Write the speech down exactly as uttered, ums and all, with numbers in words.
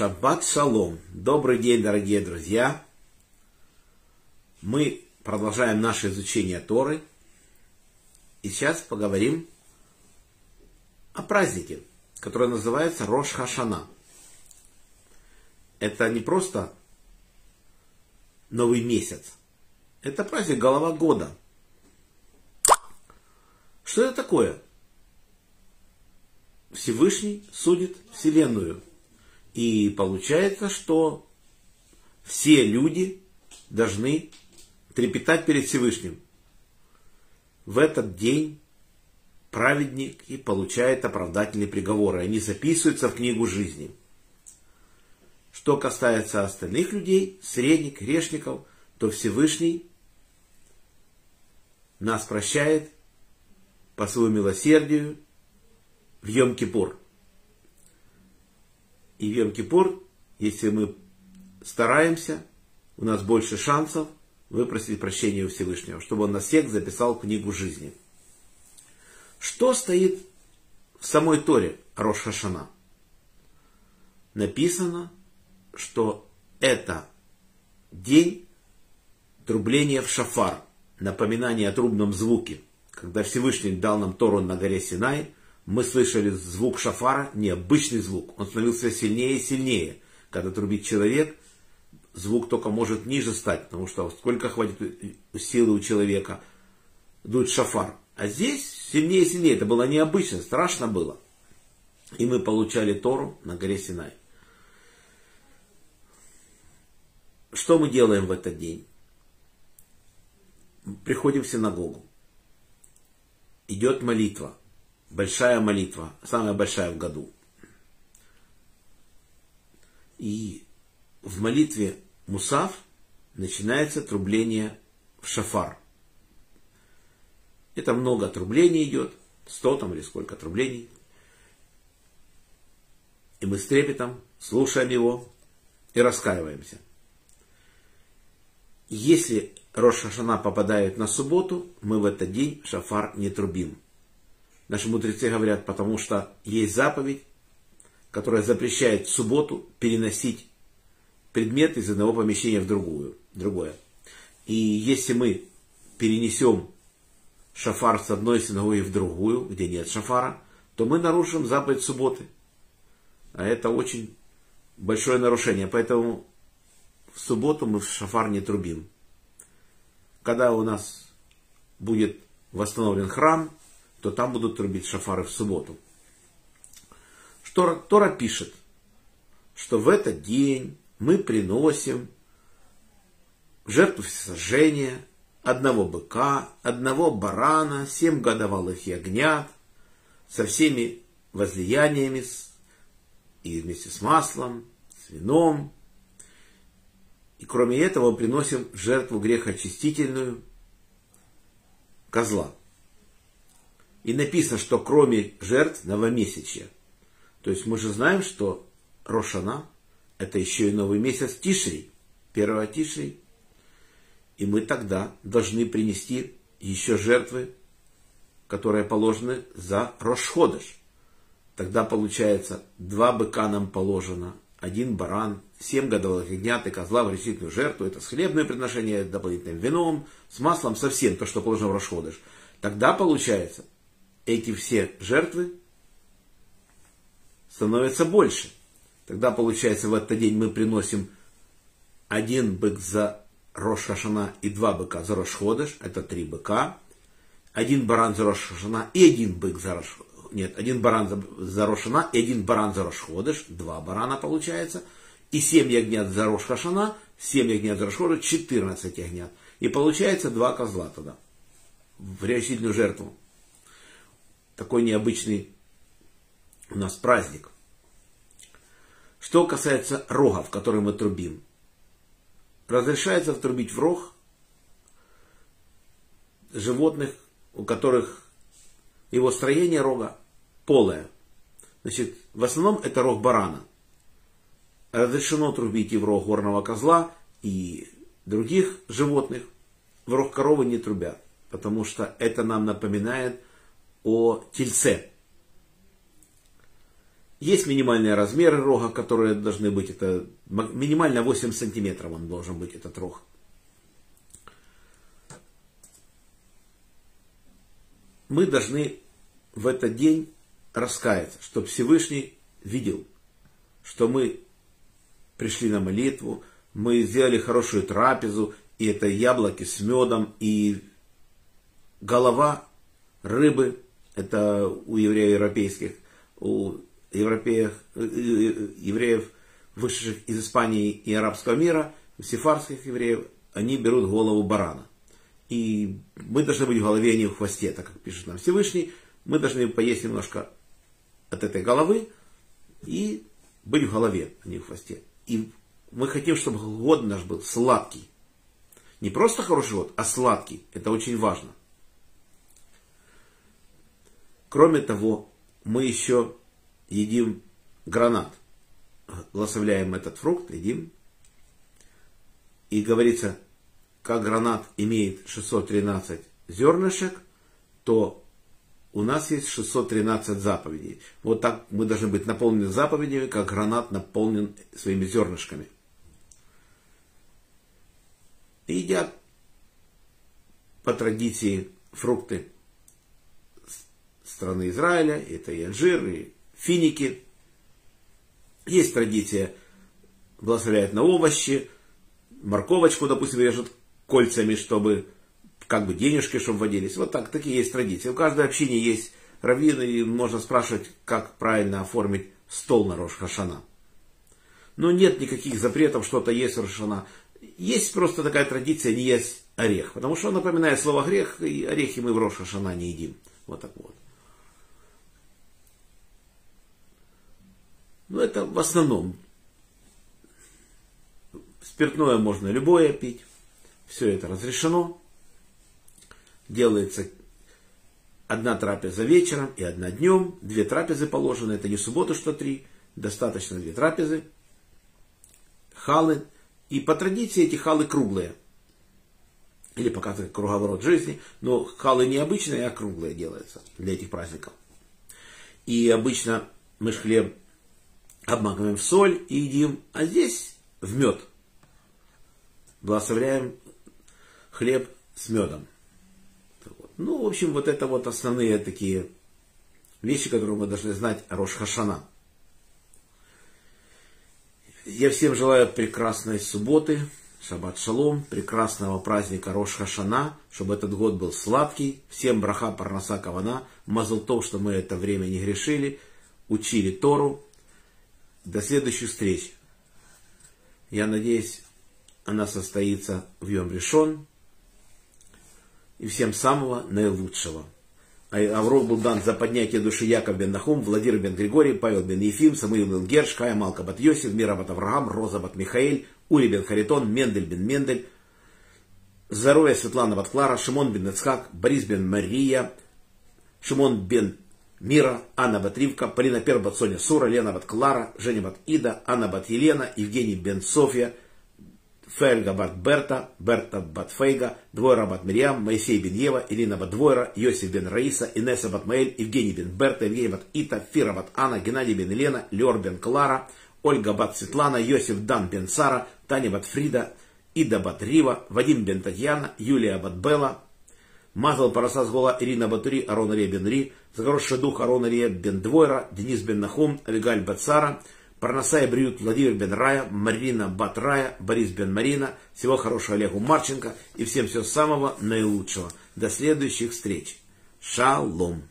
Шаббат шалом. Добрый день, дорогие друзья. Мы продолжаем наше изучение Торы. И сейчас поговорим о празднике, который называется Рош Хашана. Это не просто новый месяц. Это праздник голова года. Что это такое? Всевышний судит Вселенную. И получается, что все люди должны трепетать перед Всевышним. В этот день праведник и получает оправдательные приговоры. Они записываются в книгу жизни. Что касается остальных людей, средних, грешников, то Всевышний нас прощает по своему милосердию в Йом Кипур. И в Йом Кипур, если мы стараемся, у нас больше шансов выпросить прощения у Всевышнего, чтобы он нас всех записал в книгу жизни. Что стоит в самой Торе Рош Хашана? Написано, что это день трубления в шофар, напоминание о трубном звуке. Когда Всевышний дал нам Тору на горе Синай, мы слышали звук шофара, необычный звук. Он становился сильнее и сильнее. Когда трубит человек, звук только может ниже стать, потому что сколько хватит силы у человека дует шофар. А здесь сильнее и сильнее. Это было необычно, страшно было. И мы получали Тору на горе Синай. Что мы делаем в этот день? Приходим в синагогу. Идет молитва. Большая молитва, самая большая в году. И в молитве Мусаф начинается трубление в шофар. Это много трублений идет, сто там или сколько трублений. И мы с трепетом слушаем его и раскаиваемся. Если Рош Хашана попадает на субботу, мы в этот день шофар не трубим. Наши мудрецы говорят, потому что есть заповедь, которая запрещает в субботу переносить предмет из одного помещения в другую, другое. И если мы перенесем шофар с одной синагоги в другую, где нет шофара, то мы нарушим заповедь субботы. А это очень большое нарушение. Поэтому в субботу мы в шофар не трубим. Когда у нас будет восстановлен храм, то там будут трубить шофары в субботу. Что Тора пишет, что в этот день мы приносим в жертву всесожжения одного быка, одного барана, семь годовалых ягнят, со всеми возлияниями, и вместе с маслом, с вином. И кроме этого приносим в жертву грехоочистительную козла. И написано, что кроме жертв новомесячья. То есть мы же знаем, что Рош Хашана это еще и новый месяц Тишри, первого Тишри. И мы тогда должны принести еще жертвы, которые положены за Рош Ходеш. Тогда получается, два быка нам положено, один баран, семь годовалых ягнят и козла в очистительную жертву. Это с хлебное приношение, дополнительным вином, с маслом, совсем то, что положено в Рош Ходеш. Тогда получается, эти все жертвы становятся больше. Тогда получается, в этот день мы приносим один бык за Рош Хашана и два быка за Рош Ходеш. Это три быка. Один баран за Рош Хашана и один бык за Рош... Нет, один баран за Рош Хашана и один баран за Рош Ходеш. Два барана получается. И семь ягнят за Рош Хашана, семь ягнят за Рош Ходеш, четырнадцать ягнят. И получается два козла тогда в очистительную жертву. Такой необычный у нас праздник. Что касается рога, в который мы трубим. Разрешается трубить в рог животных, у которых его строение рога полое. Значит, в основном это рог барана. Разрешено трубить и в рог горного козла, и других животных. В рог коровы не трубят, потому что это нам напоминает о тельце. Есть минимальные размеры рога, которые должны быть. Это минимально восемь сантиметров он должен быть, этот рог. Мы должны в этот день раскаяться, чтобы Всевышний видел, что мы пришли на молитву, мы сделали хорошую трапезу, и это яблоки с медом, и голова рыбы, это у евреев европейских, у европеев, евреев, вышедших из Испании и арабского мира, у сефардских евреев, они берут голову барана. И мы должны быть в голове, а не в хвосте, так как пишет нам Всевышний. Мы должны поесть немножко от этой головы и быть в голове, а не в хвосте. И мы хотим, чтобы год наш был сладкий. Не просто хороший год, а сладкий. Это очень важно. Кроме того, мы еще едим гранат. Благословляем этот фрукт, едим. И говорится, как гранат имеет шестьсот тринадцать зернышек, то у нас есть шестьсот тринадцать заповедей. Вот так мы должны быть наполнены заповедями, как гранат наполнен своими зернышками. И едят по традиции фрукты страны Израиля. Это и инжир, и финики. Есть традиция благословлять на овощи. Морковочку, допустим, режут кольцами, чтобы как бы денежки, чтобы водились. Вот так, такие есть традиции. В каждой общине есть раввины, и можно спрашивать, как правильно оформить стол на Рош Хашана. Но нет никаких запретов, что-то есть в Рош Хашана. Есть просто такая традиция не есть орех, потому что он напоминает слово грех, и орехи мы в Рош Хашана не едим. Вот так вот. Но это в основном. Спиртное можно любое пить. Все это разрешено. Делается одна трапеза вечером и одна днем. Две трапезы положены. Это не суббота, что три. Достаточно две трапезы. Халы. И по традиции эти халы круглые. Или показывают круговорот жизни. Но халы не обычные, а круглые делаются для этих праздников. И обычно мы хлеб обмакиваем в соль и едим. А здесь в мед. Благословляем хлеб с медом. Ну, в общем, вот это вот основные такие вещи, которые мы должны знать о Рош Хашана. Я всем желаю прекрасной субботы, шаббат шалом, прекрасного праздника Рош Хашана, чтобы этот год был сладкий. Всем браха парнаса кавана, мазал тов, что мы это время не грешили, учили Тору. До следующей встречи. Я надеюсь, она состоится в Йом-Ришон. И всем самого наилучшего. А урок был дан за поднятие души Яков бен Нахум, Владимир бен Григорий, Павел бен Ефим, Самуил бен Герш, Кая Малка бат Йосиф, Мира бат Авраам, Роза бат Михаэль, Ури бен Харитон, Мендель бен Мендель, Здоровья Светлана бат Клара, Шимон бен Ицхак, Борис бен Мария, Шимон бен Мира, Анна бат Ривка, Полина Пер бат Соня Сура, Лена бат Клара, Женя бат Ида, Анна бат Елена, Евгений бен Софья, Фельга бат Берта, Берта бат Фейга, Двойра бат Мирьям, Моисей бен Ева, Ирина бат Двойра, Йосиф бен Раиса, Инесса бат Маэль, Евгений бен Берта, Евгений бат Ита, Фира бат Анна, Геннадий бен Елена, Леор бен Клара, Ольга бат Светлана, Йосиф дан бен Сара, Таня бат Фрида, Ида бат Рива, Вадим бен Татьяна, Юлия бат Белла, Мазал параса сгола Ирина Батури, Арон Ария бен Ри, за хороший дух Арон Ария бен Двойра, Денис бен Нахум, Авигаль бат Сара, Парнаса и Бриют Владимир бен Рая, Марина бат Рая, Борис бен Марина. Всего хорошего Олегу Марченко и всем всего самого наилучшего. До следующих встреч. Шалом.